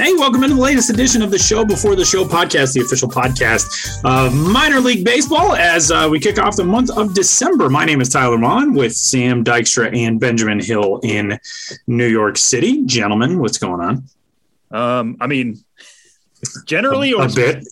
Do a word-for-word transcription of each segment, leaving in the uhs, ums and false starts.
Hey, welcome into the latest edition of the Show Before the Show podcast, the official podcast of Minor League Baseball, as uh, we kick off the month of December. My name is Tyler Mon with Sam Dykstra and Benjamin Hill in New York City. Gentlemen, what's going on? Um, I mean, generally or a bit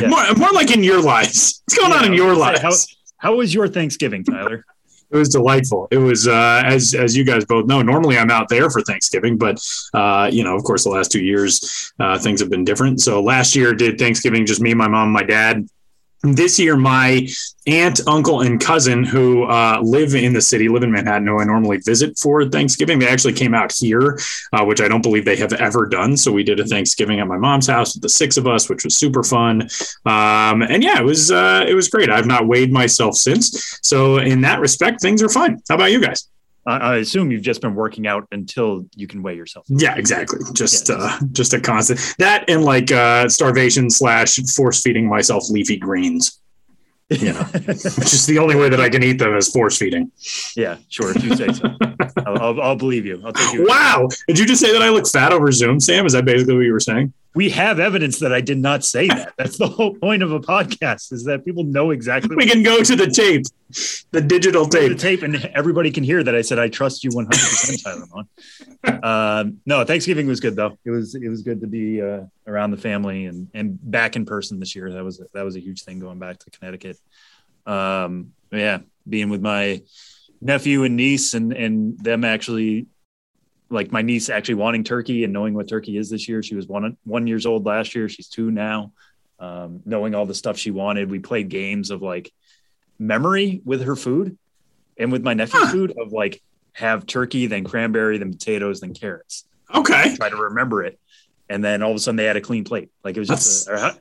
yeah. more, more like in your lives. What's going yeah, on in your lives? How, how was your Thanksgiving, Tyler? It was delightful. It was, uh, as as you guys both know, normally I'm out there for Thanksgiving, but, uh, you know, of course, the last two years, uh, things have been different. So last year did Thanksgiving, just me, my mom, my dad. This year, my aunt, uncle, and cousin who uh, live in the city, live in Manhattan, who I normally visit for Thanksgiving, they actually came out here, uh, which I don't believe they have ever done. So we did a Thanksgiving at my mom's house with the six of us, which was super fun. Um, and yeah, it was uh, it was great. I've not weighed myself since. So in that respect, things are fine. How about you guys? I assume you've just been working out until you can weigh yourself. Yeah, exactly. Just, yeah. uh, just a constant that, and like uh, starvation slash force feeding myself leafy greens. You know, which is the only way that I can eat them is force feeding. Yeah, sure. If you say so, I'll, I'll, I'll believe you. I'll take you. Wow, did you just say that I look fat over Zoom, Sam? Is that basically what you were saying? We have evidence that I did not say that. That's the whole point of a podcast, is that people know exactly. We can go to the tape, the digital tape, the tape, and everybody can hear that I said I trust you one hundred percent, Tyler Mon. Um, no, Thanksgiving was good though. It was it was good to be uh, around the family and and back in person this year. That was a, that was a huge thing going back to Connecticut. Um, yeah, being with my nephew and niece, and and them actually. Like my niece actually wanting turkey and knowing what turkey is this year. She was one, one years old last year. She's two now, um, knowing all the stuff she wanted. We played games of like memory with her food and with my nephew's huh. food of like have turkey, then cranberry, then potatoes, then carrots. Okay. Try to remember it. And then all of a sudden they had a clean plate. Like it was just that's, a,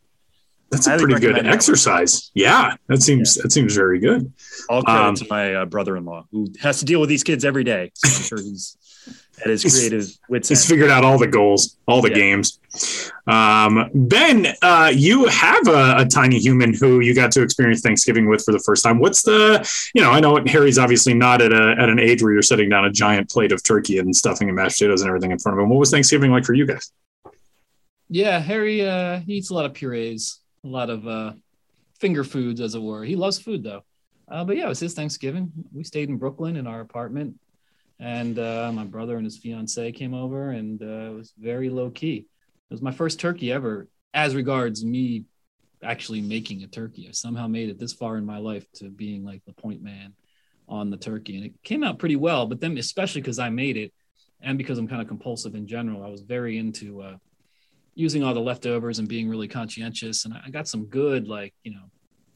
that's a pretty good exercise. Yeah. That seems, yeah. that seems very good. All credit um, to my uh, brother-in-law who has to deal with these kids every day. So I'm sure he's, That is creative. Wits he's figured out all the goals, all the yeah. games. Um, Ben, uh, you have a, a tiny human who you got to experience Thanksgiving with for the first time. What's the, you know, I know Harry's obviously not at a at an age where you're setting down a giant plate of turkey and stuffing and mashed potatoes and everything in front of him. What was Thanksgiving like for you guys? Yeah, Harry, uh, he eats a lot of purees, a lot of uh, finger foods, as it were. He loves food, though. Uh, but yeah, it was his Thanksgiving. We stayed in Brooklyn in our apartment. And uh, my brother and his fiance came over, and uh, it was very low key. It was my first turkey ever, as regards me actually making a turkey. I somehow made it this far in my life to being like the point man on the turkey, and it came out pretty well. But then, especially because I made it, and because I'm kind of compulsive in general, I was very into uh, using all the leftovers and being really conscientious. And I got some good, like you know,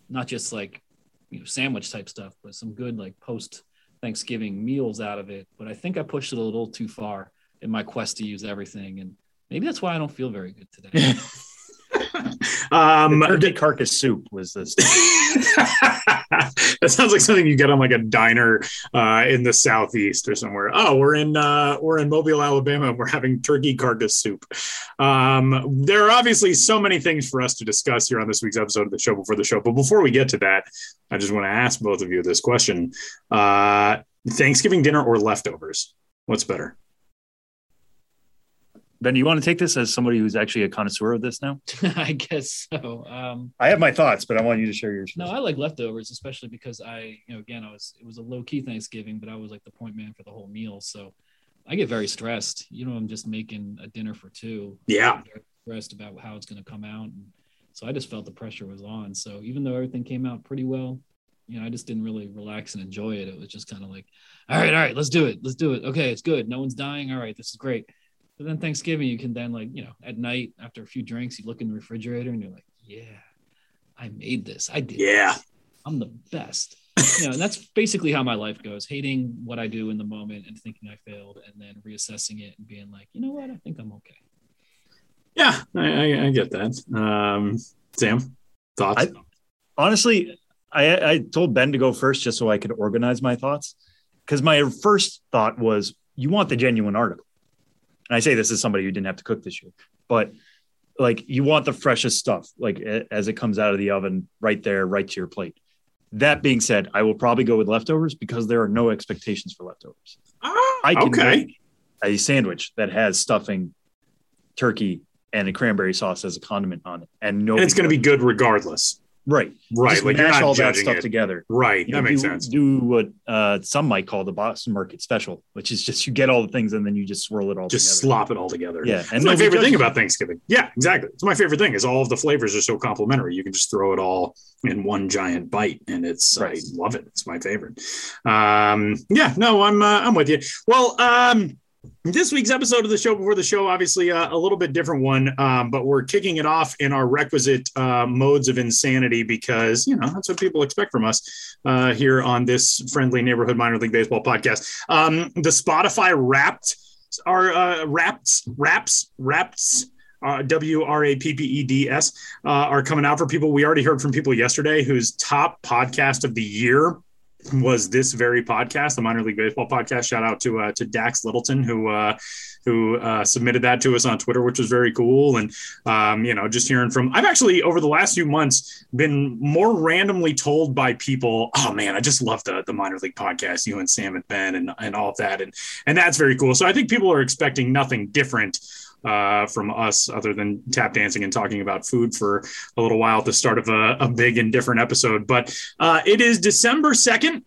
not just like you know sandwich type stuff, but some good like post Thanksgiving meals out of it, but I think I pushed it a little too far in my quest to use everything, and maybe that's why I don't feel very good today. um the turkey carcass soup was this that sounds like something you get on like a diner uh in the southeast or somewhere. Oh, we're in uh we're in Mobile, Alabama. We're having turkey carcass soup. Um there are obviously so many things for us to discuss here on this week's episode of the Show Before the Show, but before we get to that, I just want to ask both of you this question. Uh thanksgiving dinner or leftovers, what's better? Ben, do you want to take this as somebody who's actually a connoisseur of this now? I guess so. Um, I have my thoughts, but I want you to share yours. No, I like leftovers, especially because I, you know, again, I was it was a low key Thanksgiving, but I was like the point man for the whole meal. So I get very stressed. You know, I'm just making a dinner for two. Yeah. I'm very stressed about how it's going to come out. And so I just felt the pressure was on. So even though everything came out pretty well, you know, I just didn't really relax and enjoy it. It was just kind of like, all right, all right, let's do it. Let's do it. Okay, it's good. No one's dying. All right, this is great. So then Thanksgiving, you can then, like, you know, at night after a few drinks, you look in the refrigerator and you're like, yeah, I made this. I did. Yeah. This. I'm the best. You know, and that's basically how my life goes, hating what I do in the moment and thinking I failed and then reassessing it and being like, you know what, I think I'm okay. Yeah, I, I, I get that. Um, Sam, thoughts? I, honestly, I, I told Ben to go first just so I could organize my thoughts, because my first thought was you want the genuine article. And I say this as somebody who didn't have to cook this year, but like you want the freshest stuff, like as it comes out of the oven right there, right to your plate. That being said, I will probably go with leftovers because there are no expectations for leftovers. Ah, I can okay. make a sandwich that has stuffing, turkey, and a cranberry sauce as a condiment on it. And, and it's going to be good regardless. Right. Right. Just like mash you're not all that stuff it. together. Right. You know, that makes do, sense. Do what uh, some might call the Boston Market Special, which is just you get all the things and then you just swirl it all just together. Just slop it all together. Yeah. It's my favorite judges. thing about Thanksgiving. Yeah, exactly. It's my favorite thing is all of the flavors are so complimentary. You can just throw it all in one giant bite and it's, right. I love it. It's my favorite. Um, yeah, no, I'm, uh, I'm with you. Well, um, this week's episode of the show before the show, obviously uh, a little bit different one, um, but we're kicking it off in our requisite uh, modes of insanity because, you know, that's what people expect from us uh, here on this friendly neighborhood minor league baseball podcast. Um, the Spotify Wrapped are uh, wraps, wraps, wraps. Uh, W R A P P E D S uh, are coming out for people. We already heard from people yesterday whose top podcast of the year was this very podcast, the Minor League Baseball podcast. Shout out to uh, to Dax Littleton who uh, who uh, submitted that to us on Twitter, which was very cool. And um, you know, just hearing from, I've actually over the last few months been more randomly told by people, oh man, I just love the the Minor League podcast, you and Sam and Ben and and all of that, and and that's very cool. So I think people are expecting nothing different uh from us other than tap dancing and talking about food for a little while at the start of a, a big and different episode. But uh it is December second,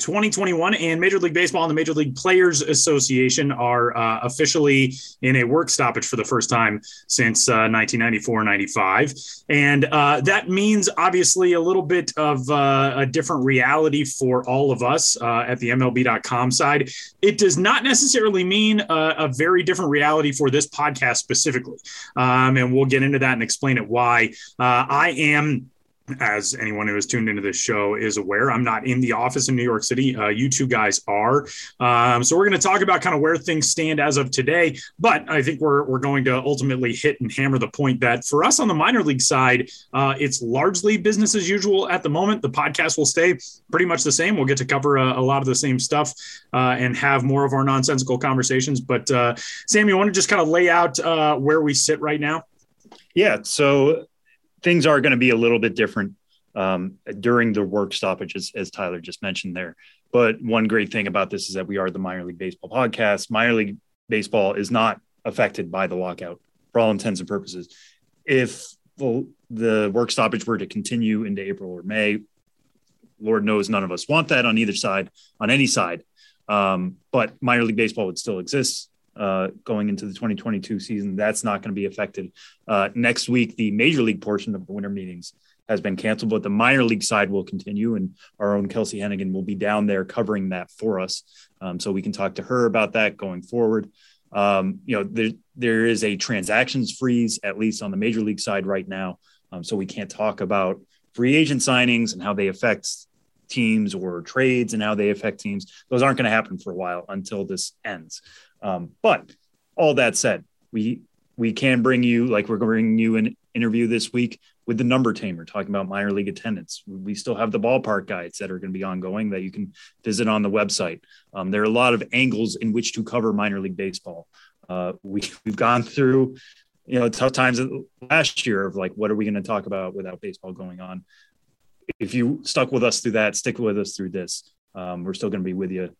twenty twenty-one, and Major League Baseball and the Major League Players Association are uh, officially in a work stoppage for the first time since uh, nineteen ninety-four ninety-five. And uh, that means, obviously, a little bit of uh, a different reality for all of us uh, at the M L B dot com side. It does not necessarily mean a, a very different reality for this podcast specifically. Um, and we'll get into that and explain it why. Uh, I am... As anyone who has tuned into this show is aware, I'm not in the office in New York City. Uh, you two guys are. Um, so we're going to talk about kind of where things stand as of today. But I think we're we're going to ultimately hit and hammer the point that for us on the minor league side, uh, it's largely business as usual at the moment. The podcast will stay pretty much the same. We'll get to cover a, a lot of the same stuff uh, and have more of our nonsensical conversations. But uh, Sam, you want to just kind of lay out uh, where we sit right now? Yeah. So things are going to be a little bit different um, during the work stoppages, as Tyler just mentioned there. But one great thing about this is that we are the Minor League Baseball podcast. Minor League Baseball is not affected by the lockout for all intents and purposes. If the, the work stoppage were to continue into April or May, Lord knows none of us want that on either side, on any side. Um, but Minor League Baseball would still exist. Uh, going into the twenty twenty-two season, that's not going to be affected. Uh, next week, the major league portion of the winter meetings has been canceled, but the minor league side will continue, and our own Kelsey Hennigan will be down there covering that for us. Um, so we can talk to her about that going forward. Um, you know, there, there is a transactions freeze, at least on the major league side right now. Um, so we can't talk about free agent signings and how they affect teams or trades and how they affect teams. Those aren't going to happen for a while until this ends. Um, but all that said, we we can bring you, like we're going to bring you an interview this week with the Number Tamer talking about minor league attendance. We still have the ballpark guides that are going to be ongoing that you can visit on the website. Um, there are a lot of angles in which to cover minor league baseball. Uh, we, we've gone through, you know, tough times last year of like, what are we going to talk about without baseball going on? If you stuck with us through that, stick with us through this. Um, we're still going to be with you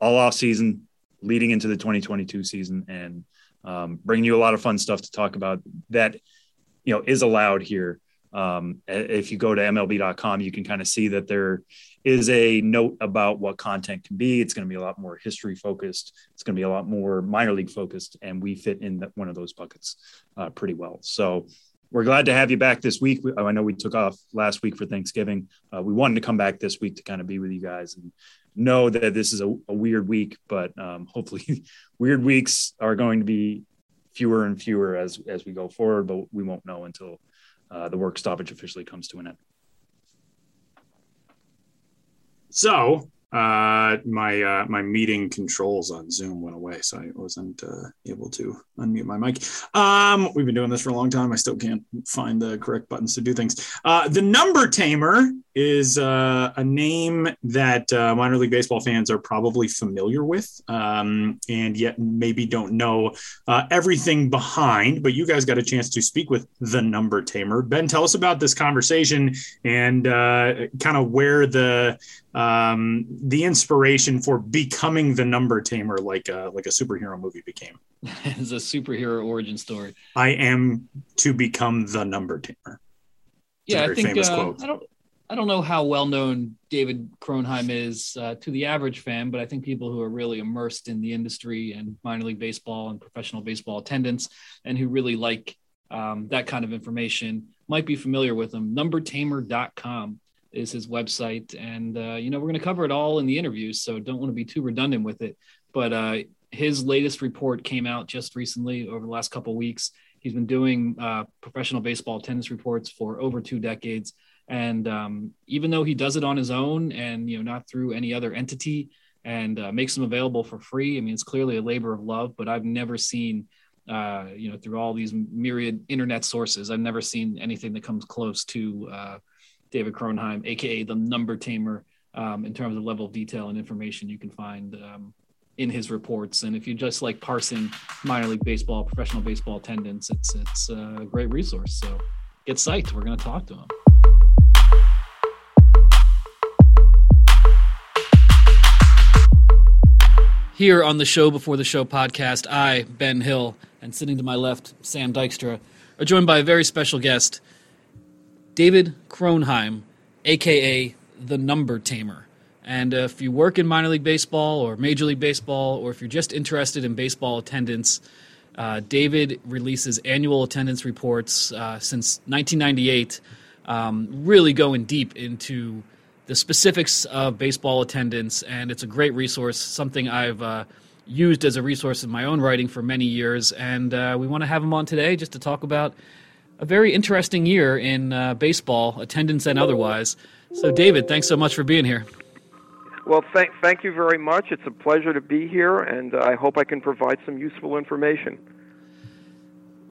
all off season, leading into the twenty twenty-two season, and um, bringing you a lot of fun stuff to talk about that, you know, is allowed here. Um, if you go to M L B dot com, you can kind of see that there is a note about what content can be. It's going to be a lot more history focused. It's going to be a lot more minor league focused, and we fit in one of those buckets uh, pretty well. So we're glad to have you back this week. I know we took off last week for Thanksgiving. Uh, we wanted to come back this week to kind of be with you guys and know that this is a, a weird week, but um, hopefully weird weeks are going to be fewer and fewer as as we go forward, but we won't know until uh, the work stoppage officially comes to an end. So uh, my uh, my meeting controls on Zoom went away, so I wasn't uh, able to unmute my mic. Um, we've been doing this for a long time. I still can't find the correct buttons to do things. Uh, the Number Tamer is uh, a name that uh, minor league baseball fans are probably familiar with, um, and yet maybe don't know uh, everything behind, but you guys got a chance to speak with the Number Tamer. Ben, tell us about this conversation and uh, kind of where the um, the inspiration for becoming the Number Tamer, like a, like a superhero movie, became. It's a superhero origin story. I am to become the Number Tamer. It's yeah, a very I think famous uh, quote. I don't. I don't know how well-known David Kronheim is uh, to the average fan, but I think people who are really immersed in the industry and minor league baseball and professional baseball attendance and who really like um, that kind of information might be familiar with him. Number Tamer dot com is his website. And, uh, you know, we're going to cover it all in the interview, so don't want to be too redundant with it. But uh, his latest report came out just recently over the last couple of weeks. He's been doing uh, professional baseball attendance reports for over two decades. And um, even though he does it on his own and, you know, not through any other entity and uh, makes them available for free, I mean, it's clearly a labor of love, but I've never seen, uh, you know, through all these myriad internet sources, I've never seen anything that comes close to uh, David Kronheim, a k a the Number Tamer, um, in terms of level of detail and information you can find um, in his reports. And if you just like parsing minor league baseball, professional baseball attendance, it's, it's a great resource. So get psyched. We're going to talk to him. Here on the Show Before the Show podcast, I, Ben Hill, and sitting to my left, Sam Dykstra, are joined by a very special guest, David Kronheim, a k a the Number Tamer. And uh, if you work in minor league baseball or major league baseball, or if you're just interested in baseball attendance, uh, David releases annual attendance reports uh, since nineteen ninety-eight, um, really going deep into the specifics of baseball attendance, and it's a great resource, something I've uh, used as a resource in my own writing for many years, and uh, we want to have him on today just to talk about a very interesting year in uh, baseball, attendance and otherwise. So, David, thanks so much for being here. Well, thank thank you very much. It's a pleasure to be here, and I hope I can provide some useful information.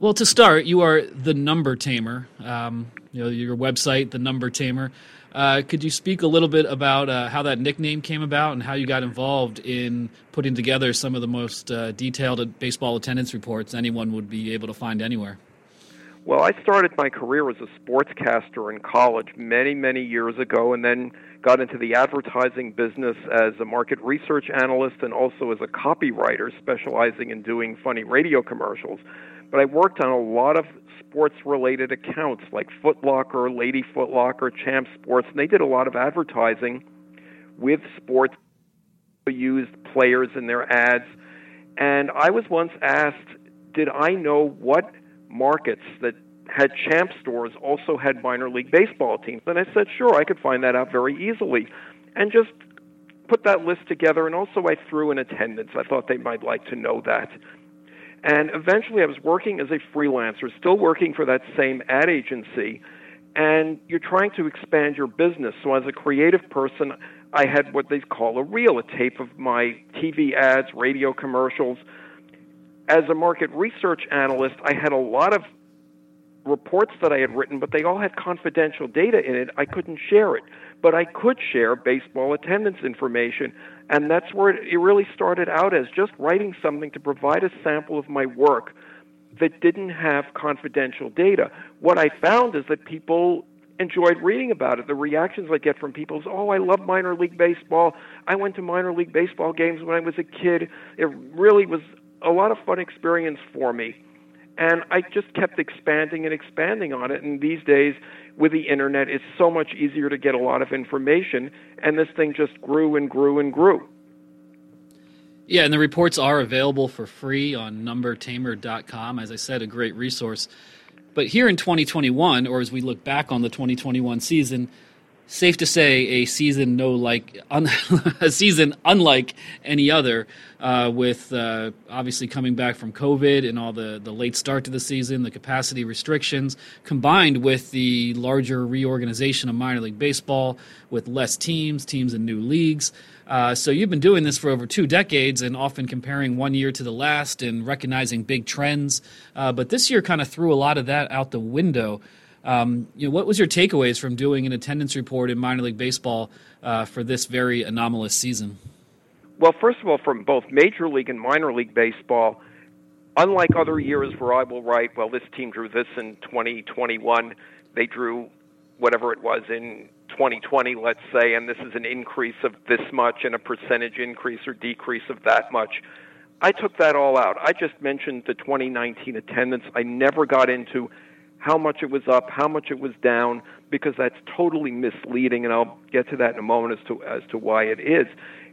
Well, to start, you are the Number Tamer. Um, you know, your website, the Number Tamer. Uh, could you speak a little bit about uh, how that nickname came about and how you got involved in putting together some of the most uh, detailed baseball attendance reports anyone would be able to find anywhere? Well, I started my career as a sportscaster in college many, many years ago, and then got into the advertising business as a market research analyst and also as a copywriter specializing in doing funny radio commercials. But I worked on a lot of sports-related accounts like Foot Locker, Lady Foot Locker, Champ Sports, and they did a lot of advertising with sports, used players in their ads. And I was once asked, did I know what markets that had Champ stores also had minor league baseball teams? And I said, sure, I could find that out very easily. And just put that list together, and also I threw in attendance. I thought they might like to know that. And eventually I was working as a freelancer, still working for that same ad agency, and you're trying to expand your business. So as a creative person, I had what they call a reel, a tape of my T V ads, radio commercials. As a market research analyst, I had a lot of reports that I had written, but they all had confidential data in it. I couldn't share it, but I could share baseball attendance information, and that's where it really started out, as just writing something to provide a sample of my work that didn't have confidential data. What I found is that people enjoyed reading about it. The reactions I get from people is, oh, I love minor league baseball. I went to minor league baseball games when I was a kid. It really was a lot of fun experience for me. And I just kept expanding and expanding on it. And these days, with the internet, it's so much easier to get a lot of information. And this thing just grew and grew and grew. Yeah, and the reports are available for free on Number Tamer dot com. As I said, a great resource. But here in twenty twenty-one, or as we look back on the twenty twenty-one season, safe to say a season no like un- a season unlike any other, uh, with uh, obviously coming back from COVID and all the, the late start to the season, the capacity restrictions, combined with the larger reorganization of minor league baseball with less teams, teams in new leagues. Uh, so you've been doing this for over two decades and often comparing one year to the last and recognizing big trends. Uh, but this year kind of threw a lot of that out the window. Um, you know, what was your takeaways from doing an attendance report in minor league baseball uh, for this very anomalous season? Well, first of all, from both major league and minor league baseball, unlike other years where I will write, well, this team drew this in twenty twenty-one, they drew whatever it was in twenty twenty, let's say, and this is an increase of this much and a percentage increase or decrease of that much. I took that all out. I just mentioned the twenty nineteen attendance. I never got into how much it was up, how much it was down, because that's totally misleading, and I'll get to that in a moment as to as to why it is.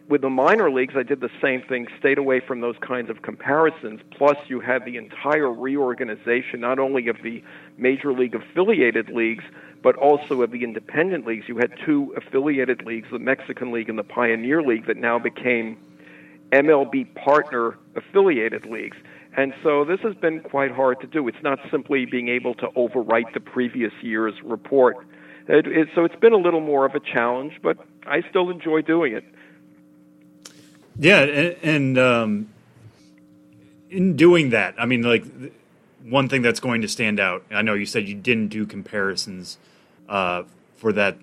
With the minor leagues, I did the same thing, stayed away from those kinds of comparisons, plus you had the entire reorganization, not only of the major league affiliated leagues, but also of the independent leagues. You had two affiliated leagues, the Mexican League and the Pioneer League, that now became M L B partner affiliated leagues. And so this has been quite hard to do. It's not simply being able to overwrite the previous year's report. It, it, so it's been a little more of a challenge, but I still enjoy doing it. Yeah, and, and um, in doing that, I mean, like, one thing that's going to stand out, I know you said you didn't do comparisons uh, for that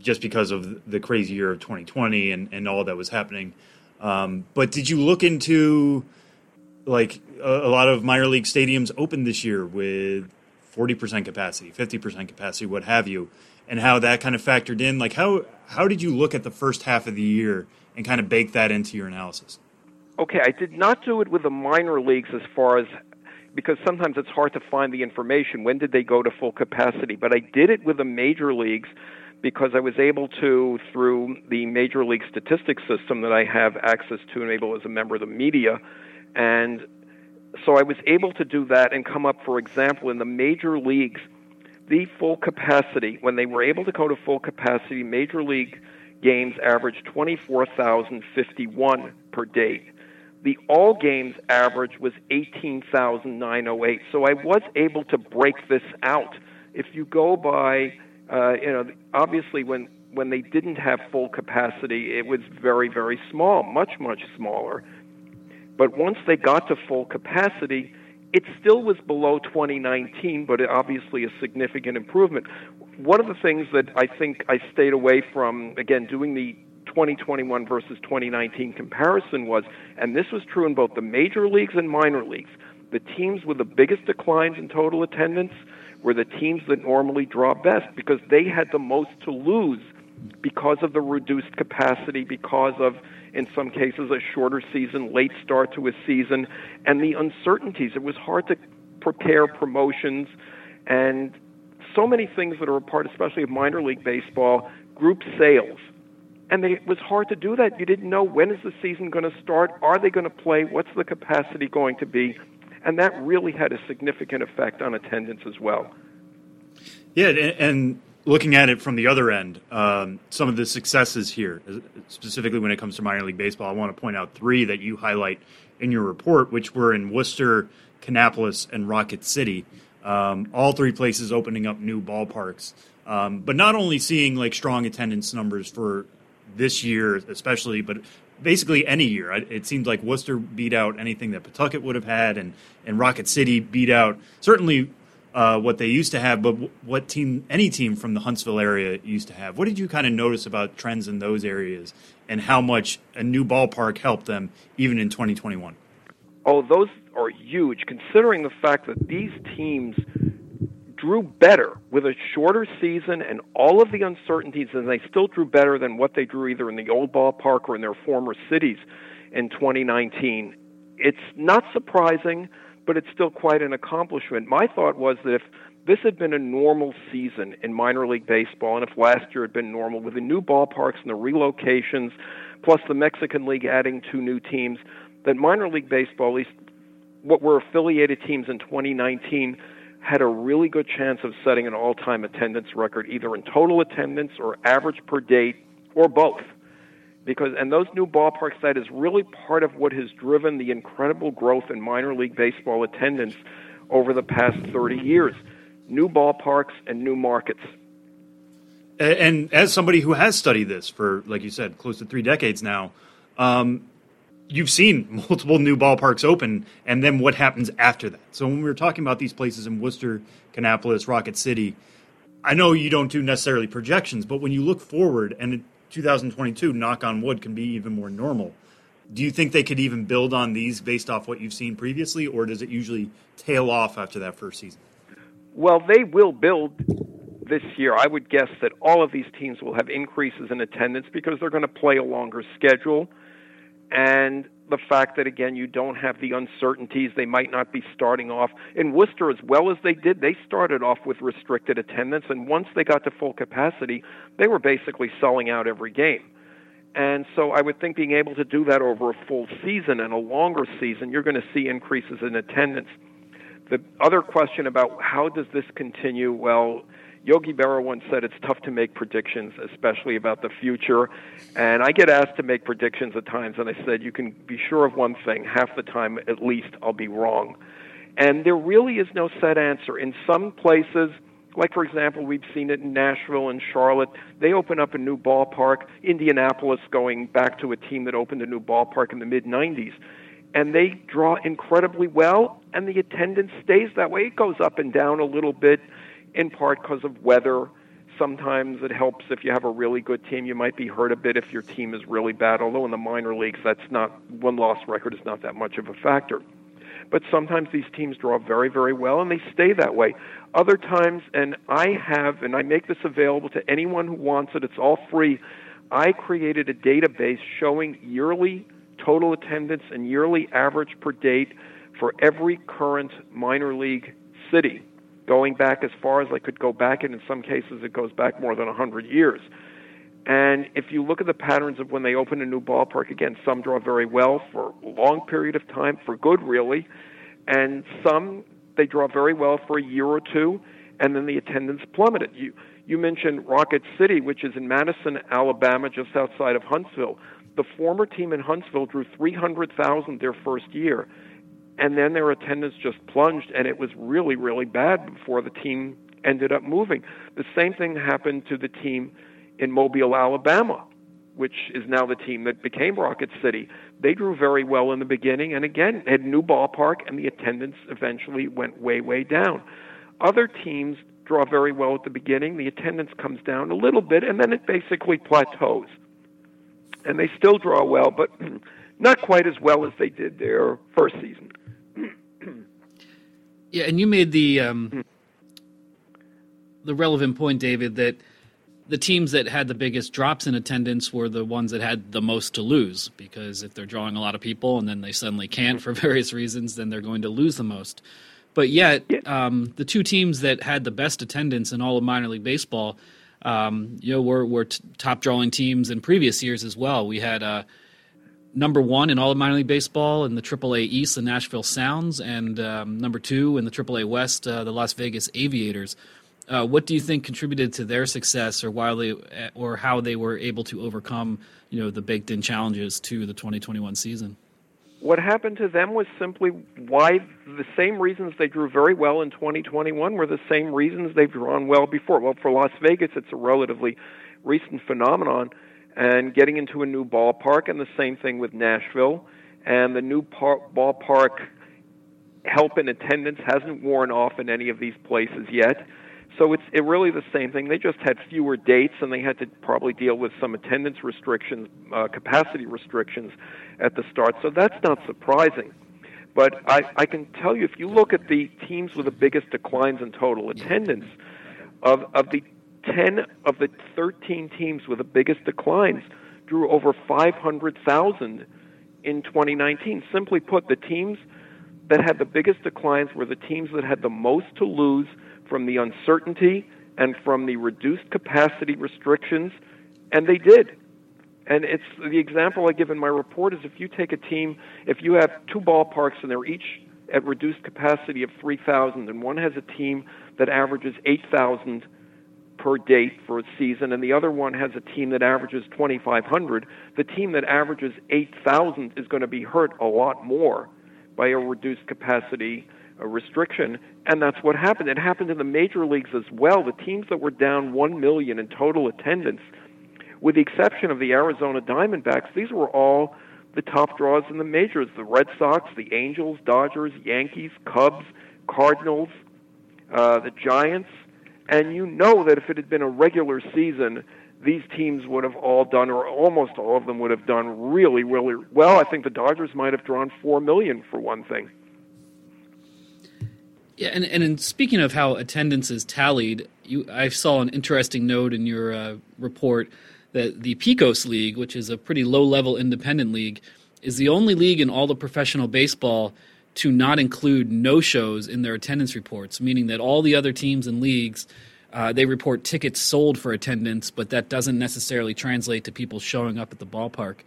just because of the crazy year of twenty twenty and, and all that was happening. Um, but did you look into... Like a lot of minor league stadiums opened this year with forty percent capacity, fifty percent capacity, what have you, and how that kind of factored in. Like how how did you look at the first half of the year and kind of bake that into your analysis? Okay, I did not do it with the minor leagues as far as, because sometimes it's hard to find the information. When did they go to full capacity? But I did it with the major leagues because I was able to, through the major league statistics system that I have access to and able as a member of the media, and so I was able to do that and come up, for example, in the major leagues, the full capacity, when they were able to go to full capacity, major league games averaged twenty-four thousand fifty-one per date. The all games average was eighteen thousand nine hundred eight. So I was able to break this out. If you go by, uh, you know, obviously when, when they didn't have full capacity, it was very, very small, much, much smaller. But once they got to full capacity, it still was below twenty nineteen, but obviously a significant improvement. One of the things that I think I stayed away from, again, doing the twenty twenty-one versus twenty nineteen comparison was, and this was true in both the major leagues and minor leagues, the teams with the biggest declines in total attendance were the teams that normally draw best because they had the most to lose because of the reduced capacity, because of, in some cases, a shorter season, late start to a season, and the uncertainties. It was hard to prepare promotions and so many things that are a part, especially of minor league baseball, group sales. And they, it was hard to do that. You didn't know when is the season going to start, are they going to play, what's the capacity going to be, and that really had a significant effect on attendance as well. Yeah, and looking at it from the other end, um, some of the successes here, specifically when it comes to minor league baseball, I want to point out three that you highlight in your report, which were in Worcester, Kannapolis, and Rocket City. Um, all three places opening up new ballparks, um, but not only seeing like strong attendance numbers for this year, especially, but basically any year. It seems like Worcester beat out anything that Pawtucket would have had, and and Rocket City beat out certainly. Uh, what they used to have, but what team, any team from the Huntsville area used to have. What did you kind of notice about trends in those areas and how much a new ballpark helped them even in twenty twenty-one? Oh, those are huge, considering the fact that these teams drew better with a shorter season and all of the uncertainties, and they still drew better than what they drew either in the old ballpark or in their former cities in twenty nineteen. It's not surprising, but it's still quite an accomplishment. My thought was that if this had been a normal season in minor league baseball, and if last year had been normal with the new ballparks and the relocations, plus the Mexican League adding two new teams, that minor league baseball, at least what were affiliated teams in twenty nineteen, had a really good chance of setting an all-time attendance record, either in total attendance or average per date or both. Because, and those new ballparks, that is really part of what has driven the incredible growth in minor league baseball attendance over the past thirty years. New ballparks and new markets. And, and as somebody who has studied this for, like you said, close to three decades now, um, you've seen multiple new ballparks open and then what happens after that. So when we were talking about these places in Worcester, Kannapolis, Rocket City, I know you don't do necessarily projections, but when you look forward, and it, two thousand twenty-two, knock on wood, can be even more normal. Do you think they could even build on these based off what you've seen previously, or does it usually tail off after that first season? Well, they will build this year. I would guess that all of these teams will have increases in attendance because they're going to play a longer schedule. And the fact that, again, you don't have the uncertainties, they might not be starting off. In Worcester, as well as they did, they started off with restricted attendance, and once they got to full capacity, they were basically selling out every game. And so I would think being able to do that over a full season and a longer season, you're going to see increases in attendance. The other question about how does this continue, well, Yogi Berra once said it's tough to make predictions, especially about the future. And I get asked to make predictions at times, and I said, you can be sure of one thing. Half the time, at least, I'll be wrong. And there really is no set answer. In some places, like, for example, we've seen it in Nashville and Charlotte. They open up a new ballpark. Indianapolis, going back to a team that opened a new ballpark in the mid nineties. And they draw incredibly well, and the attendance stays that way. It goes up and down a little bit, in part because of weather. Sometimes it helps if you have a really good team. You might be hurt a bit if your team is really bad, although in the minor leagues, that's not, one loss record is not that much of a factor. But sometimes these teams draw very, very well, and they stay that way. Other times, and I have, and I make this available to anyone who wants it, it's all free, I created a database showing yearly total attendance and yearly average per date for every current minor league city, going back as far as I could go back, and in some cases it goes back more than one hundred years. And if you look at the patterns of when they open a new ballpark, again, some draw very well for a long period of time, for good really, and some they draw very well for a year or two, and then the attendance plummeted. You, you mentioned Rocket City, which is in Madison, Alabama, just outside of Huntsville. The former team in Huntsville drew three hundred thousand their first year. And then their attendance just plunged, and it was really, really bad before the team ended up moving. The same thing happened to the team in Mobile, Alabama, which is now the team that became Rocket City. They drew very well in the beginning, and again, had a new ballpark, and the attendance eventually went way, way down. Other teams draw very well at the beginning. The attendance comes down a little bit, and then it basically plateaus. And they still draw well, but not quite as well as they did their first season. Yeah, and you made the um, the relevant point, David, that the teams that had the biggest drops in attendance were the ones that had the most to lose, because if they're drawing a lot of people and then they suddenly can't for various reasons, then they're going to lose the most. But yet, yeah. um, the two teams that had the best attendance in all of minor league baseball, um, you know, were were t- top drawing teams in previous years as well. We had uh, number one in all of minor league baseball in the triple A East, the Nashville Sounds, and um, number two in the triple A West, uh, the Las Vegas Aviators. Uh, what do you think contributed to their success, or why they, or how they were able to overcome, you know, the baked-in challenges to the twenty twenty-one season? What happened to them was simply why the same reasons they drew very well in twenty twenty-one were the same reasons they've drawn well before. Well, for Las Vegas, it's a relatively recent phenomenon, and getting into a new ballpark, and the same thing with Nashville. And the new par- ballpark help in attendance hasn't worn off in any of these places yet. So it's it really the same thing. They just had fewer dates, and they had to probably deal with some attendance restrictions, uh, capacity restrictions at the start. So that's not surprising. But I, I can tell you, if you look at the teams with the biggest declines in total attendance, of, of the ten of the thirteen teams with the biggest declines drew over five hundred thousand in twenty nineteen. Simply put, the teams that had the biggest declines were the teams that had the most to lose from the uncertainty and from the reduced capacity restrictions, and they did. And it's the example I give in my report is if you take a team, if you have two ballparks and they're each at reduced capacity of three thousand, and one has a team that averages eight thousand per date for a season, and the other one has a team that averages twenty-five hundred, the team that averages eight thousand is going to be hurt a lot more by a reduced capacity a restriction, and that's what happened. It happened in the major leagues as well. The teams that were down one million in total attendance, with the exception of the Arizona Diamondbacks, these were all the top draws in the majors. The Red Sox, the Angels, Dodgers, Yankees, Cubs, Cardinals, uh, the Giants, and you know that if it had been a regular season, these teams would have all done, or almost all of them would have done really, really well. I think the Dodgers might have drawn four million for one thing. Yeah, and, and in speaking of how attendance is tallied, you, I saw an interesting note in your uh, report that the Pecos League, which is a pretty low-level independent league, is the only league in all the professional baseball to not include no-shows in their attendance reports, meaning that all the other teams and leagues, uh, they report tickets sold for attendance, but that doesn't necessarily translate to people showing up at the ballpark.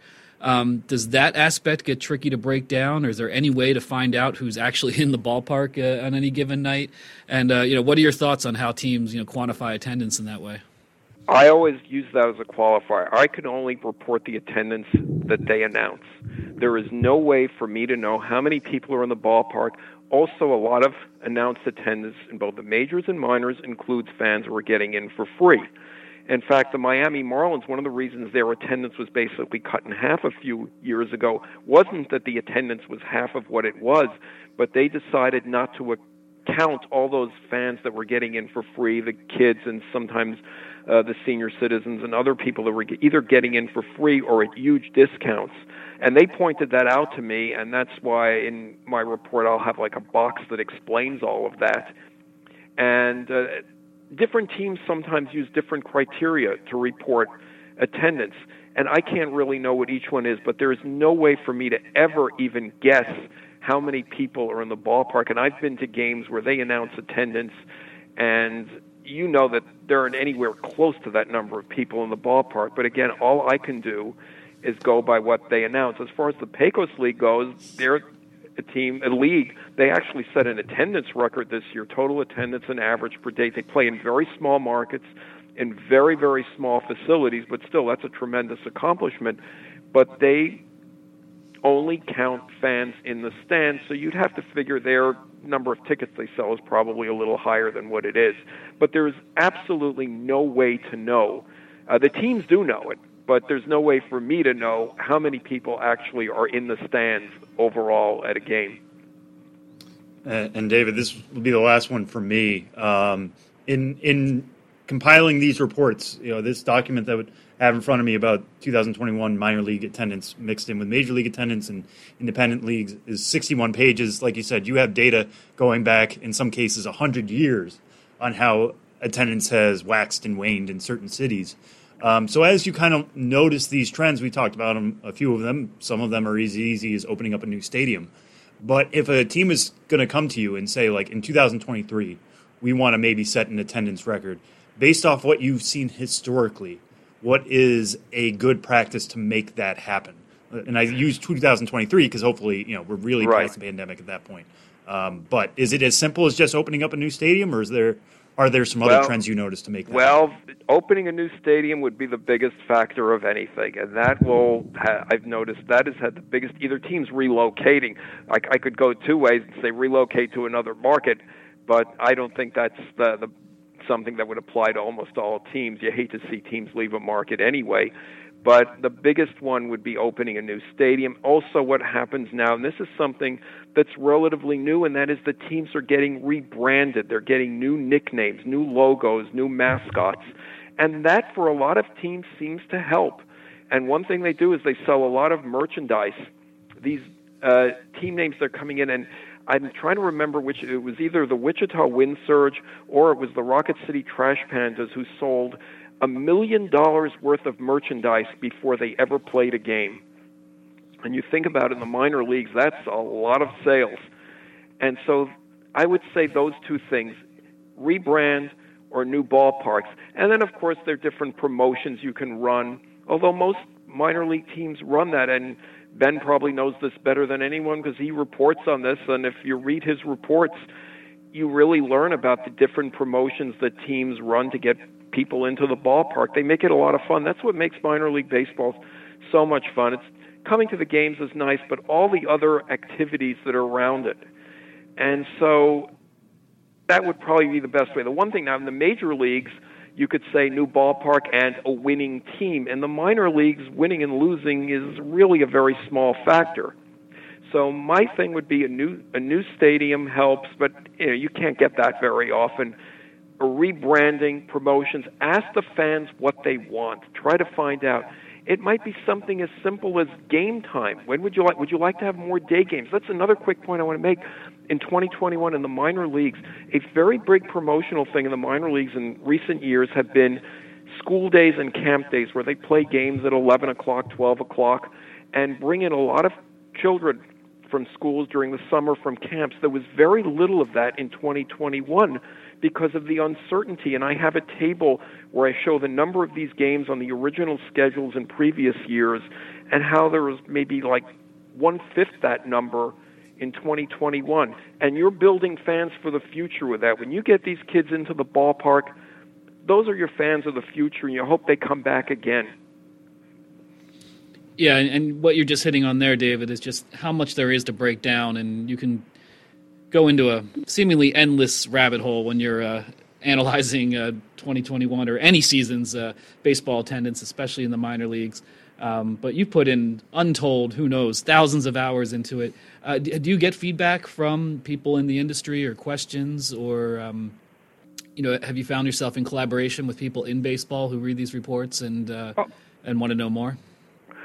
Um, does that aspect get tricky to break down, or is there any way to find out who's actually in the ballpark uh, on any given night? And, uh, you know, what are your thoughts on how teams, you know, quantify attendance in that way? I always use that as a qualifier. I can only report the attendance that they announce. There is no way for me to know how many people are in the ballpark. Also, a lot of announced attendance in both the majors and minors includes fans who are getting in for free. In fact, the Miami Marlins, one of the reasons their attendance was basically cut in half a few years ago wasn't that the attendance was half of what it was, but they decided not to count all those fans that were getting in for free, the kids and sometimes uh, the senior citizens and other people that were either getting in for free or at huge discounts. And they pointed that out to me, and that's why in my report I'll have like a box that explains all of that. And Uh, Different teams sometimes use different criteria to report attendance, and I can't really know what each one is, but there is no way for me to ever even guess how many people are in the ballpark. And I've been to games where they announce attendance, and you know that there aren't anywhere close to that number of people in the ballpark. But again, all I can do is go by what they announce. As far as the Pecos League goes, they're a team, a league, they actually set an attendance record this year, total attendance and average per day. They play in very small markets, in very, very small facilities, but still that's a tremendous accomplishment. But they only count fans in the stands, so you'd have to figure their number of tickets they sell is probably a little higher than what it is. But there is absolutely no way to know. Uh, the teams do know it, but there's no way for me to know how many people actually are in the stands overall at a game. And, and David, this will be the last one for me. Um, in in compiling these reports, you know, this document that I would have in front of me about two thousand twenty-one minor league attendance mixed in with major league attendance and independent leagues is sixty-one pages. Like you said, you have data going back, in some cases, one hundred years on how attendance has waxed and waned in certain cities. Um, so as you kind of notice these trends, we talked about them, a few of them. Some of them are as easy as opening up a new stadium. But if a team is going to come to you and say, like, in two thousand twenty-three, we want to maybe set an attendance record, based off what you've seen historically, what is a good practice to make that happen? And I use two thousand twenty-three because hopefully, you know, we're really right past the pandemic at that point. Um, but is it as simple as just opening up a new stadium, or is there – Are there some other well, trends you noticed to make that Well, happen? Opening a new stadium would be the biggest factor of anything, and that will, ha- I've noticed, that has had the biggest, either teams relocating. I, I could go two ways and say relocate to another market, but I don't think that's the, the something that would apply to almost all teams. You hate to see teams leave a market anyway, but the biggest one would be opening a new stadium. Also, what happens now, and this is something that's relatively new, and that is the teams are getting rebranded. They're getting new nicknames, new logos, new mascots. And that, for a lot of teams, seems to help. And one thing they do is they sell a lot of merchandise. These uh, team names, they're coming in, and I'm trying to remember which. It was either the Wichita Wind Surge or it was the Rocket City Trash Pandas who sold a million dollars worth of merchandise before they ever played a game. And you think about it, in the minor leagues, that's a lot of sales. And so I would say those two things, rebrand or new ballparks. And then, of course, there are different promotions you can run, although most minor league teams run that. And Ben probably knows this better than anyone because he reports on this, and if you read his reports, you really learn about the different promotions that teams run to get people into the ballpark. They make it a lot of fun. That's what makes minor league baseball so much fun. It's coming to the games is nice, but all the other activities that are around it. And so that would probably be the best way. The one thing now in the major leagues, you could say new ballpark and a winning team. In the minor leagues, winning and losing is really a very small factor. So my thing would be a new a new stadium helps, but you know, you can't get that very often. A rebranding, promotions, ask the fans what they want. Try to find out. It might be something as simple as game time. When would you like? Would you like to have more day games? That's another quick point I want to make. In twenty twenty-one, in the minor leagues, a very big promotional thing in the minor leagues in recent years have been school days and camp days, where they play games at eleven o'clock, twelve o'clock, and bring in a lot of children from schools during the summer from camps. There was very little of that in twenty twenty-one because of the uncertainty, and I have a table where I show the number of these games on the original schedules in previous years and how there was maybe like one-fifth that number in twenty twenty-one. And you're building fans for the future with that. When you get these kids into the ballpark, those are your fans of the future, and you hope they come back again. Yeah, and what you're just hitting on there, David, is just how much there is to break down, and you can go into a seemingly endless rabbit hole when you're uh, analyzing uh, twenty twenty-one or any season's uh, baseball attendance, especially in the minor leagues. Um, but you put in untold, who knows, thousands of hours into it. Uh, do you get feedback from people in the industry or questions, or um, you know, have you found yourself in collaboration with people in baseball who read these reports and uh, oh. and want to know more?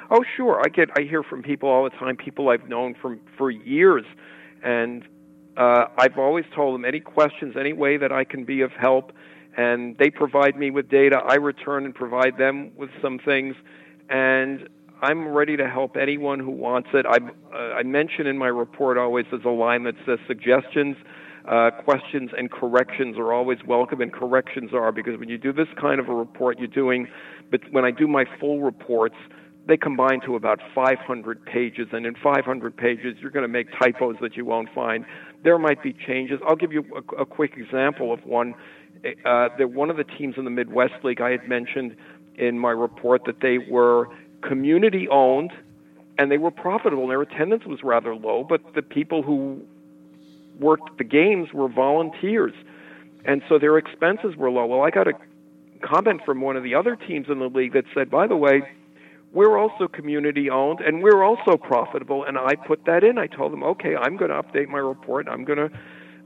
Oh, sure. I get. I hear from people all the time, people I've known from for years, and uh, I've always told them any questions, any way that I can be of help, and they provide me with data. I return and provide them with some things, and I'm ready to help anyone who wants it. I, uh, I mention in my report always there's a line that says suggestions, uh, questions, and corrections are always welcome, and corrections are, because when you do this kind of a report, you're doing, but when I do my full reports, they combine to about five hundred pages, and in five hundred pages, you're going to make typos that you won't find. There might be changes. I'll give you a, a quick example of one. Uh, that one of the teams in the Midwest League, I had mentioned in my report that they were community-owned, and they were profitable. Their attendance was rather low, but the people who worked the games were volunteers, and so their expenses were low. Well, I got a comment from one of the other teams in the league that said, by the way, we're also community-owned, and we're also profitable, and I put that in. I told them, okay, I'm going to update my report. I'm going to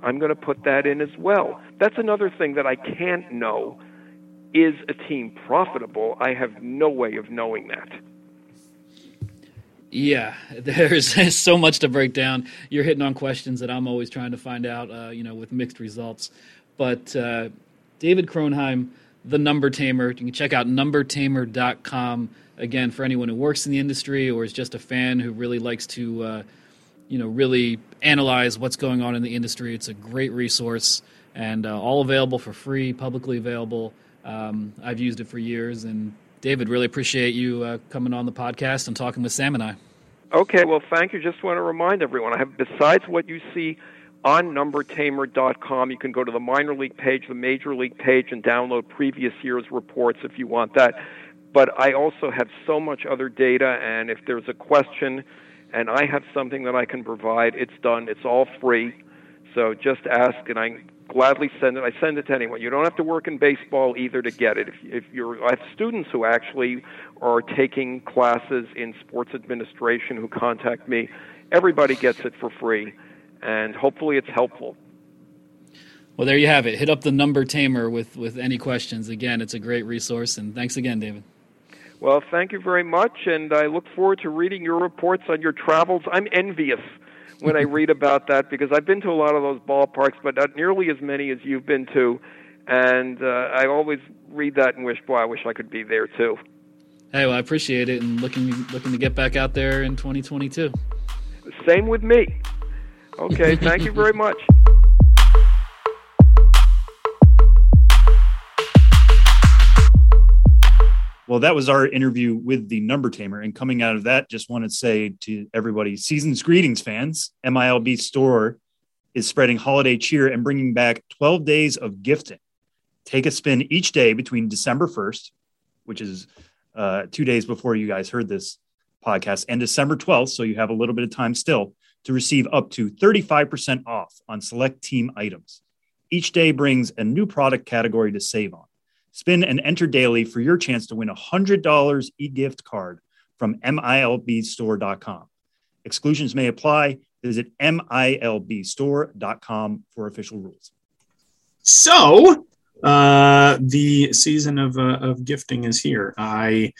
I'm going to put that in as well. That's another thing that I can't know. Is a team profitable? I have no way of knowing that. Yeah, there's so much to break down. You're hitting on questions that I'm always trying to find out, uh, you know, with mixed results. But uh, David Kronheim, the Number Tamer, you can check out number tamer dot com. Again, for anyone who works in the industry or is just a fan who really likes to, uh, you know, really analyze what's going on in the industry, it's a great resource, and uh, all available for free, publicly available. Um, I've used it for years. And, David, really appreciate you uh, coming on the podcast and talking with Sam and I. Okay, well, thank you. Just want to remind everyone, I have, besides what you see on number tamer dot com, you can go to the minor league page, the major league page, and download previous year's reports if you want that. But I also have so much other data, and if there's a question and I have something that I can provide, it's done. It's all free. So just ask, and I gladly send it. I send it to anyone. You don't have to work in baseball either to get it. If, if you're, I have students who actually are taking classes in sports administration who contact me. Everybody gets it for free, and hopefully it's helpful. Well, there you have it. Hit up the Number Tamer with, with any questions. Again, it's a great resource, and thanks again, David. Well, thank you very much, and I look forward to reading your reports on your travels. I'm envious when I read about that because I've been to a lot of those ballparks, but not nearly as many as you've been to, and uh, I always read that and wish, boy, I wish I could be there too. Hey, well, I appreciate it, and looking looking to get back out there in twenty twenty-two. Same with me. Okay, thank you very much. Well, that was our interview with the Number Tamer. And coming out of that, just want to say to everybody, season's greetings, fans. M I L B Store is spreading holiday cheer and bringing back twelve days of gifting. Take a spin each day between December first, which is uh, two days before you guys heard this podcast, and December twelfth. So you have a little bit of time still to receive up to thirty-five percent off on select team items. Each day brings a new product category to save on. Spin and enter daily for your chance to win a one hundred dollars e-gift card from M I L B store dot com. Exclusions may apply. Visit M I L B store dot com for official rules. So uh, the season of, uh, of gifting is here. I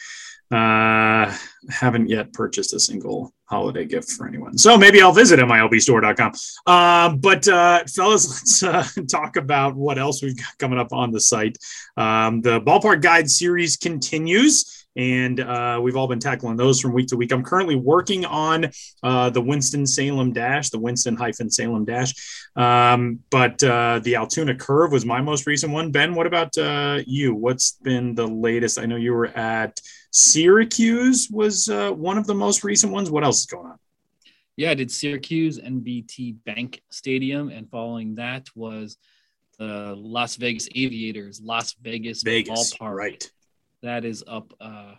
uh, haven't yet purchased a single holiday gift for anyone. So maybe I'll visit M I L B store dot com. Uh, but uh, fellas, let's uh, talk about what else we've got coming up on the site. Um, the Ballpark Guide series continues, and uh, we've all been tackling those from week to week. I'm currently working on uh, the Winston-Salem Dash, the Winston-Salem Dash. Um, but uh, the Altoona Curve was my most recent one. Ben, what about uh, you? What's been the latest? I know you were at Syracuse was uh, one of the most recent ones. What else is going on? Yeah, I did Syracuse, N B T Bank Stadium, and following that was the Las Vegas Aviators, Las Vegas, Vegas Ballpark. Right. That is up uh,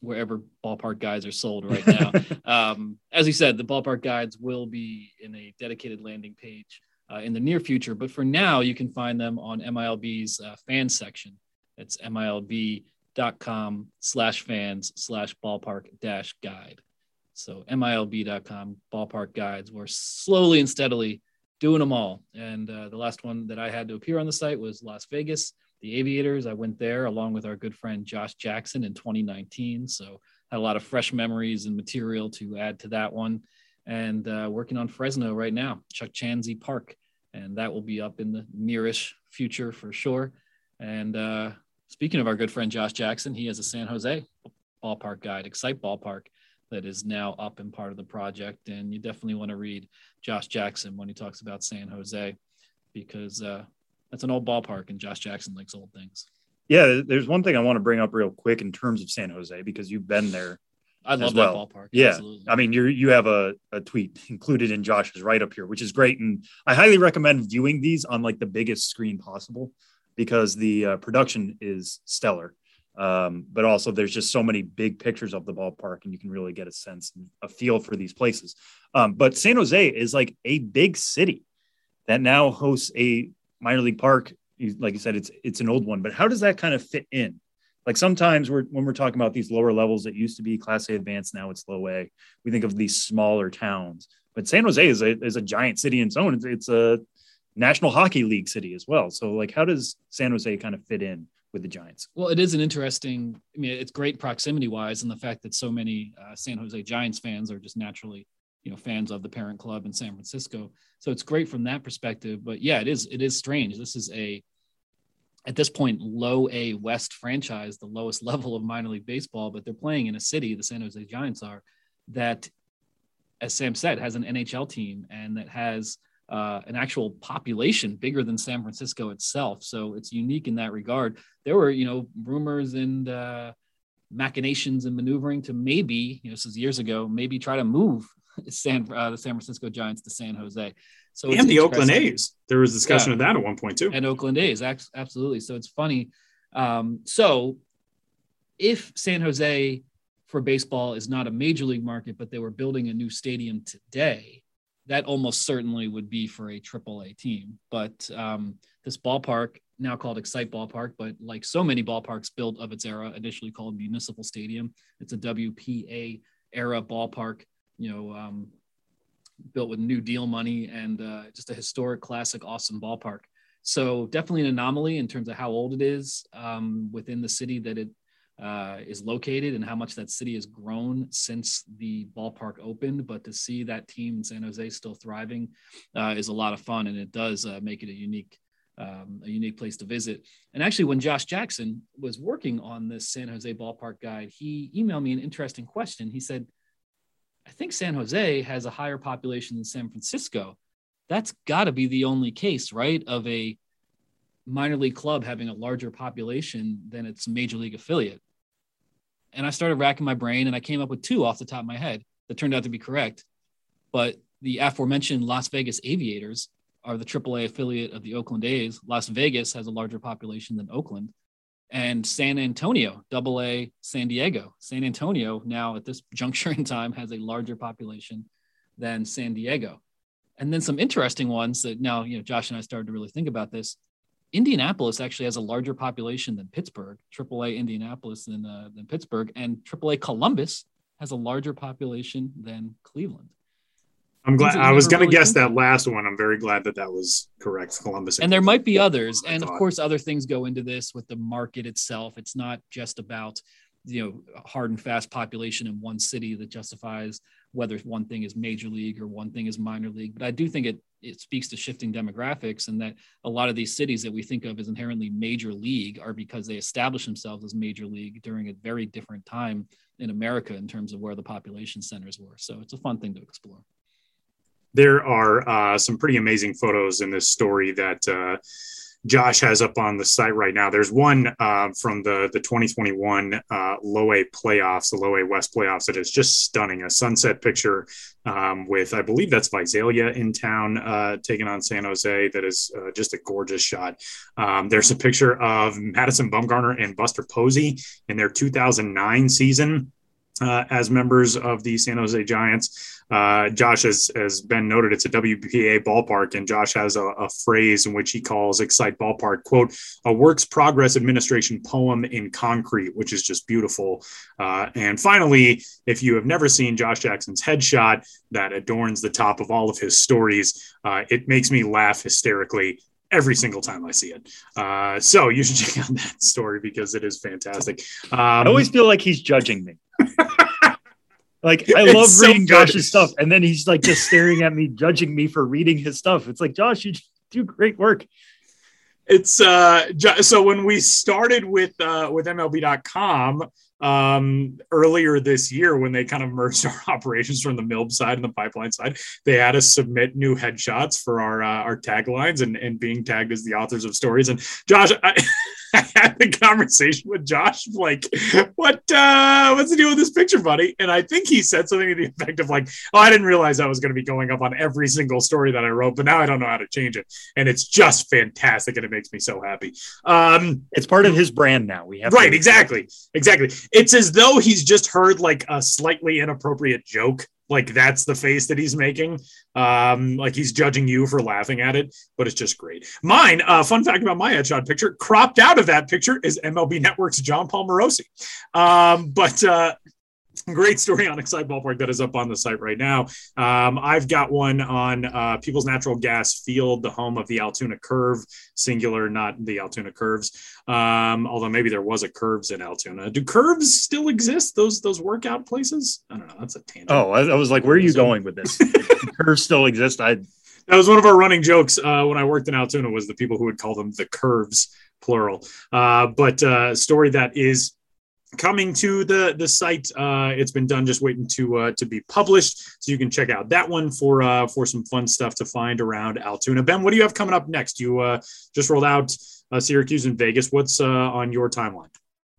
wherever ballpark guides are sold right now. um, as you said, the ballpark guides will be in a dedicated landing page uh, in the near future, but for now you can find them on M I L B's uh, fan section. That's M I L B dot com slash fans slash ballpark dash guide. So M I L B dot com ballpark guides. We're slowly and steadily doing them all. And uh, the last one that I had to appear on the site was Las Vegas, the Aviators. I went there along with our good friend Josh Jackson in twenty nineteen. So had a lot of fresh memories and material to add to that one. And uh, working on Fresno right now, Chuck Chanzy Park. And that will be up in the nearish future for sure. And uh, speaking of our good friend Josh Jackson, he has a San Jose ballpark guide, Excite Ballpark, that is now up and part of the project. And you definitely want to read Josh Jackson when he talks about San Jose, because uh, that's an old ballpark and Josh Jackson likes old things. Yeah. There's one thing I want to bring up real quick in terms of San Jose, because you've been there. I love well. that ballpark. Yeah. Absolutely. I mean, you you have a, a tweet included in Josh's write-up here, which is great. And I highly recommend viewing these on like the biggest screen possible, because the uh, production is stellar. Um, but also there's just so many big pictures of the ballpark and you can really get a sense, a feel for these places. Um, but San Jose is like a big city that now hosts a minor league park. Like you said, it's, it's an old one, but how does that kind of fit in? Like sometimes we're, when we're talking about these lower levels that used to be Class A advanced, now it's low A, we think of these smaller towns, but San Jose is a, is a giant city in its own. It's, it's a National Hockey League city as well. So like, how does San Jose kind of fit in with the Giants? Well, it is an interesting, I mean, it's great proximity wise. And the fact that so many uh, San Jose Giants fans are just naturally, you know, fans of the parent club in San Francisco. So it's great from that perspective, but yeah, it is, it is strange. This is a, at this point, low A West franchise, the lowest level of minor league baseball, but they're playing in a city, the San Jose Giants are, that, as Sam said, has an N H L team and that has Uh, an actual population bigger than San Francisco itself. So it's unique in that regard. There were, you know, rumors and uh, machinations and maneuvering to maybe, you know, this is years ago, maybe try to move San, uh, the San Francisco Giants to San Jose. So and the Oakland A's. There was discussion yeah. of that at one point too. And Oakland A's, absolutely. So it's funny. Um, so if San Jose for baseball is not a major league market, but they were building a new stadium today, that almost certainly would be for a triple A team. But um, this ballpark, now called Excite Ballpark, but like so many ballparks built of its era, initially called Municipal Stadium, it's a W P A era ballpark, you know, um, built with New Deal money and uh, just a historic, classic, awesome ballpark. So definitely an anomaly in terms of how old it is um, within the city that it uh, is located and how much that city has grown since the ballpark opened, but to see that team in San Jose still thriving uh, is a lot of fun. And it does uh, make it a unique, um, a unique place to visit. And actually when Josh Jackson was working on this San Jose ballpark guide, he emailed me an interesting question. He said, I think San Jose has a higher population than San Francisco. That's gotta be the only case, right? Of a minor league club having a larger population than its major league affiliate. And I started racking my brain, and I came up with two off the top of my head that turned out to be correct. But the aforementioned Las Vegas Aviators are the triple A affiliate of the Oakland A's. Las Vegas has a larger population than Oakland. And San Antonio, double A San Diego. San Antonio now at this juncture in time has a larger population than San Diego. And then some interesting ones that now, you know, Josh and I started to really think about this. Indianapolis actually has a larger population than Pittsburgh, triple A Indianapolis than, uh, than Pittsburgh, and triple A Columbus has a larger population than Cleveland. I'm glad I was going to really guess that last one. I'm very glad that that was correct. Columbus. And, and there might be others. And of course, other things go into this with the market itself. It's not just about, you know, hard and fast population in one city that justifies whether one thing is major league or one thing is minor league. But I do think it, it speaks to shifting demographics, and that a lot of these cities that we think of as inherently major league are because they established themselves as major league during a very different time in America in terms of where the population centers were. So it's a fun thing to explore. There are uh, some pretty amazing photos in this story that uh, Josh has up on the site right now. There's one uh, from the, the twenty twenty-one uh, Low A playoffs, the Low A West playoffs, that is just stunning. A sunset picture um, with, I believe that's Visalia in town, uh, taken on San Jose. That is uh, just a gorgeous shot. Um, there's a picture of Madison Bumgarner and Buster Posey in their two thousand nine season. Uh, as members of the San Jose Giants. Uh, Josh has, has been noted, it's a W B A ballpark, and Josh has a, a phrase in which he calls Excite Ballpark, quote, a works progress administration poem in concrete, which is just beautiful. Uh, and finally, if you have never seen Josh Jackson's headshot that adorns the top of all of his stories, uh, it makes me laugh hysterically every single time I see it. Uh, so you should check out that story because it is fantastic. Um, I always feel like he's judging me. Like, I love so reading good. Josh's stuff, and then he's like just staring at me, judging me for reading his stuff. It's like, Josh, you do great work. It's uh, so when we started with uh, with M L B dot com um, earlier this year, when they kind of merged our operations from the M I L B side and the pipeline side, they had us submit new headshots for our uh, our taglines and and being tagged as the authors of stories. And Josh, I, I had the conversation with Josh, like, what uh, what's the deal with this picture, buddy? And I think he said something to the effect of like, oh, I didn't realize I was going to be going up on every single story that I wrote, but now I don't know how to change it. And it's just fantastic, and it makes me so happy. Um, it's part of his brand now. We have right, to- exactly, exactly. It's as though he's just heard like a slightly inappropriate joke. Like, that's the face that he's making. Um, like, he's judging you for laughing at it, but it's just great. Mine, uh, fun fact about my headshot picture, cropped out of that picture is M L B Network's John Paul Morosi. Um, but uh, great story on Excite Ballpark that is up on the site right now. Um, I've got one on uh, People's Natural Gas Field, the home of the Altoona Curve, singular, not the Altoona Curves. Um, although maybe there was a Curves in Altoona. Do Curves still exist? Those those workout places? I don't know. That's a tangent. Oh, I, I was like, where are you going with this? Curves still exist? I. That was one of our running jokes uh, when I worked in Altoona, was the people who would call them the Curves, plural. Uh, but uh, a story that is coming to the the site, uh it's been done, just waiting to uh to be published, so you can check out that one for uh for some fun stuff to find around Altoona. Ben, what do you have coming up next? You uh just rolled out uh, Syracuse and Vegas. What's uh on your timeline?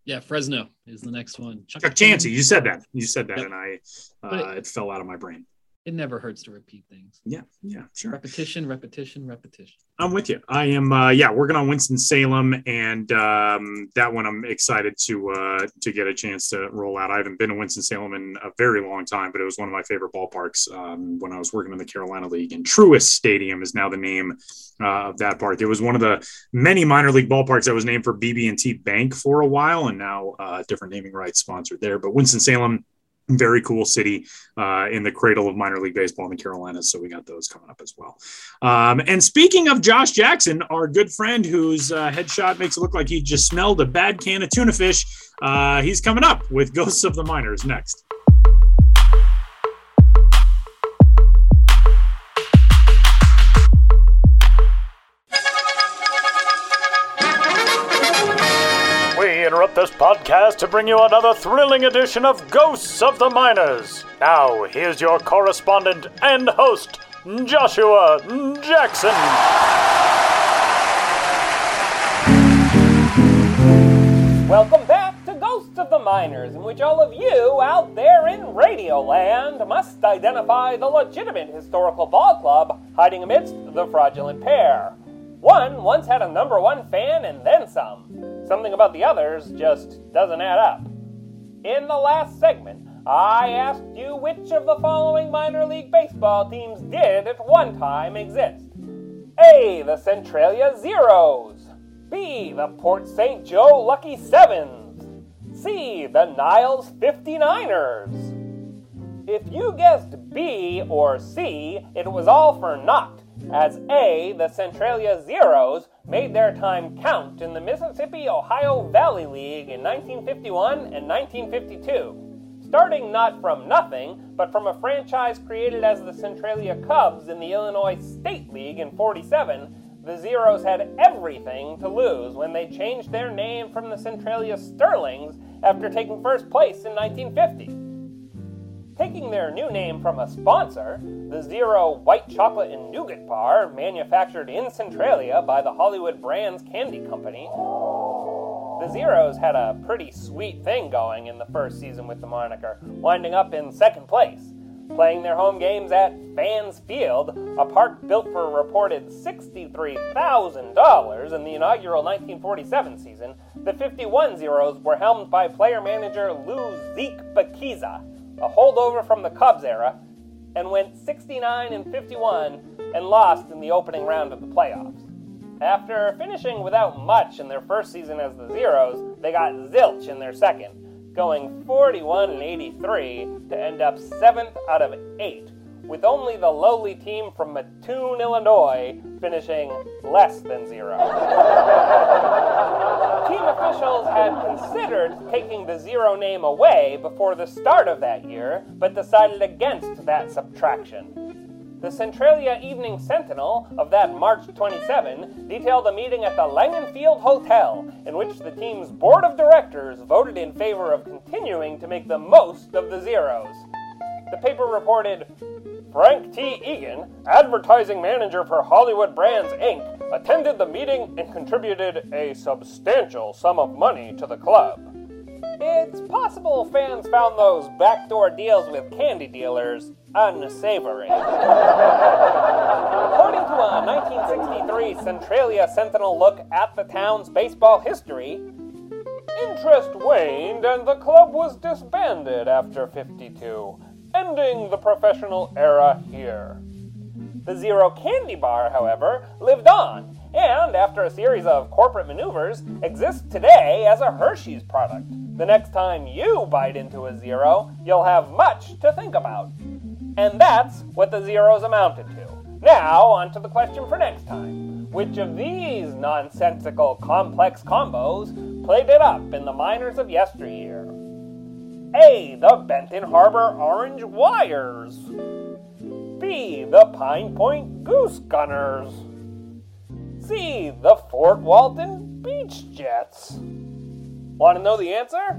Yeah, Fresno is the next one. Chuck, Chuck Chansey, you said that you said that yep. And I uh it, it fell out of my brain. It never hurts to repeat things. Yeah, yeah, sure. Repetition, repetition, repetition. I'm with you. I am, uh, yeah, working on Winston-Salem, and um, that one I'm excited to uh, to get a chance to roll out. I haven't been to Winston-Salem in a very long time, but it was one of my favorite ballparks um, when I was working in the Carolina League. And Truist Stadium is now the name uh, of that park. It was one of the many minor league ballparks that was named for B B and T Bank for a while, and now uh, different naming rights sponsored there. But Winston-Salem, very cool city uh, in the cradle of minor league baseball in the Carolinas. So we got those coming up as well. Um, and speaking of Josh Jackson, our good friend whose uh, headshot makes it look like he just smelled a bad can of tuna fish. Uh, he's coming up with Ghosts of the Minors next. This podcast to bring you another thrilling edition of Ghosts of the Minors. Now, here's your correspondent and host, Joshua Jackson. Welcome back to Ghosts of the Minors. headliners in which all of you out there in Radio Land must identify the legitimate historical ball club hiding amidst the fraudulent pair. One once had a number one fan and then some. Something about the others just doesn't add up. In the last segment, I asked you which of the following minor league baseball teams did at one time exist. A. The Centralia Zeros. B. The Port Saint Joe Lucky Sevens. C. The Niles fifty-niners. If you guessed B or C, it was all for naught, as A, the Centralia Zeros, made their time count in the Mississippi-Ohio Valley League in nineteen fifty-one and nineteen fifty-two, starting not from nothing, but from a franchise created as the Centralia Cubs in the Illinois State League in forty-seven. The Zeros had everything to lose when they changed their name from the Centralia Sterlings after taking first place in nineteen fifty. Taking their new name from a sponsor, the Zero White Chocolate and Nougat Bar, manufactured in Centralia by the Hollywood Brands Candy Company, the Zeros had a pretty sweet thing going in the first season with the moniker, winding up in second place, playing their home games at Fans Field, a park built for a reported sixty-three thousand dollars in the inaugural nineteen forty-seven season. The fifty-one Zeros were helmed by player-manager Lou Zeke Bakiza, a holdover from the Cubs era, and went sixty-nine and fifty-one and lost in the opening round of the playoffs. After finishing without much in their first season as the Zeros, they got zilch in their second, going forty-one and eighty-three to end up seventh out of eight, with only the lowly team from Mattoon, Illinois, finishing less than zero. Team officials had considered taking the Zero name away before the start of that year, but decided against that subtraction. The Centralia Evening Sentinel of that March twenty-seventh detailed a meeting at the Langenfield Hotel in which the team's board of directors voted in favor of continuing to make the most of the Zeros. The paper reported, Frank T. Egan, advertising manager for Hollywood Brands, Incorporated, attended the meeting and contributed a substantial sum of money to the club. It's possible fans found those backdoor deals with candy dealers unsavory. According to a nineteen sixty-three Centralia Sentinel look at the town's baseball history, interest waned and the club was disbanded after fifty-two. Ending the professional era here. The Zero Candy Bar, however, lived on, and after a series of corporate maneuvers, exists today as a Hershey's product. The next time you bite into a Zero, you'll have much to think about. And that's what the Zeros amounted to. Now, on to the question for next time. Which of these nonsensical complex combos played it up in the minors of yesteryear? A. The Benton Harbor Orange Wires. B. The Pine Point Goose Gunners. C. The Fort Walton Beach Jets. Want to know the answer?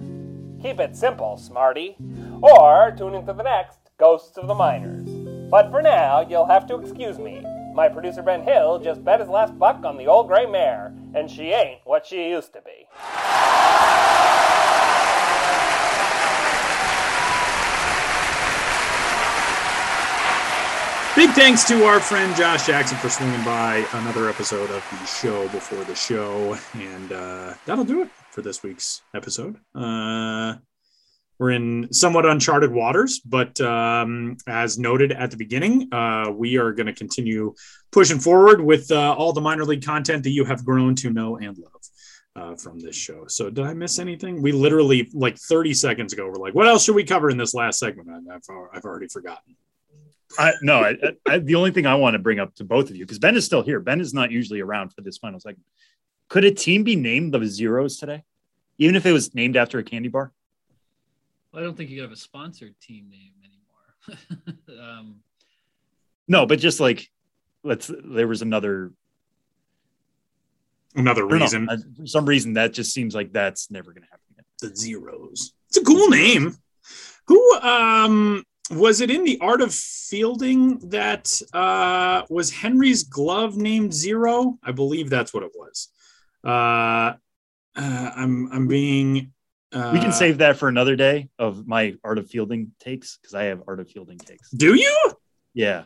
Keep it simple, smarty. Or tune into the next Ghosts of the Miners. But for now, you'll have to excuse me. My producer Ben Hill just bet his last buck on the old gray mare, and she ain't what she used to be. Big thanks to our friend Josh Jackson for swinging by another episode of the show before the show. And uh, that'll do it for this week's episode. Uh, we're in somewhat uncharted waters, but um, as noted at the beginning, uh, we are going to continue pushing forward with uh, all the minor league content that you have grown to know and love uh, from this show. So did I miss anything? We literally, like thirty seconds ago, were like, what else should we cover in this last segment? I've, I've already forgotten. I, no, I, I, the only thing I want to bring up to both of you, because Ben is still here. Ben is not usually around for this final segment. Could a team be named the Zeros today, even if it was named after a candy bar? Well, I don't think you could have a sponsored team name anymore. um, no, but just like let's. There was another another reason. Know, for some reason, that just seems like that's never going to happen again. The Zeros. It's a cool name. Who? Um. Was it in The Art of Fielding that uh, was Henry's glove named Zero? I believe that's what it was. Uh, uh, I'm I'm being Uh, we can save that for another day of my art of fielding takes, because I have art of fielding takes. Do you? Yeah.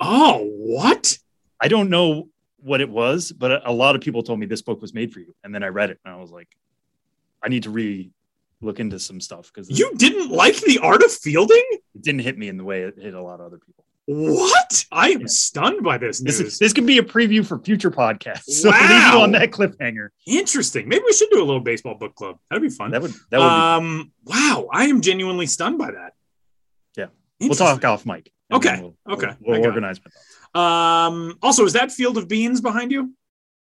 Oh, what? I don't know what it was, but a lot of people told me this book was made for you. And then I read it and I was like, I need to re look into some stuff. Because you didn't like the art of fielding? It didn't hit me in the way it hit a lot of other people. What? I am yeah. stunned by this news. This, this could be a preview for future podcasts. So wow. leave you on that cliffhanger. Interesting. Maybe we should do a little baseball book club. That'd be fun. That would. That would. Um. Be fun. Wow. I am genuinely stunned by that. Yeah. We'll talk off mic. Okay. We'll, okay. We'll, we'll organize. Um. Also, is that Field of Beans behind you?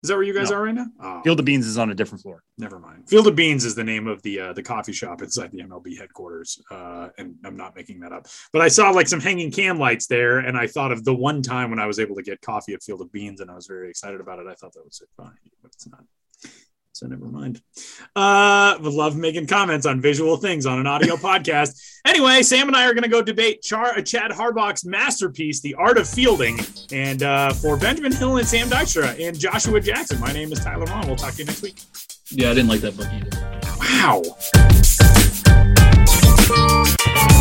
Is that where you guys no. are right now? Oh. Field of Beans is on a different floor. Never mind. Field of Beans is the name of the uh, the coffee shop inside the M L B headquarters, uh, and I'm not making that up. But I saw like some hanging can lights there, and I thought of the one time when I was able to get coffee at Field of Beans, and I was very excited about it. I thought that was it behind you, but it's not. So never mind. Uh, would love making comments on visual things on an audio podcast. Anyway, Sam and I are going to go debate Char- Chad Harbaugh's masterpiece, The Art of Fielding. And uh, for Benjamin Hill and Sam Dykstra and Joshua Jackson, my name is Tyler Maughan. We'll talk to you next week. Yeah, I didn't like that book either. Wow.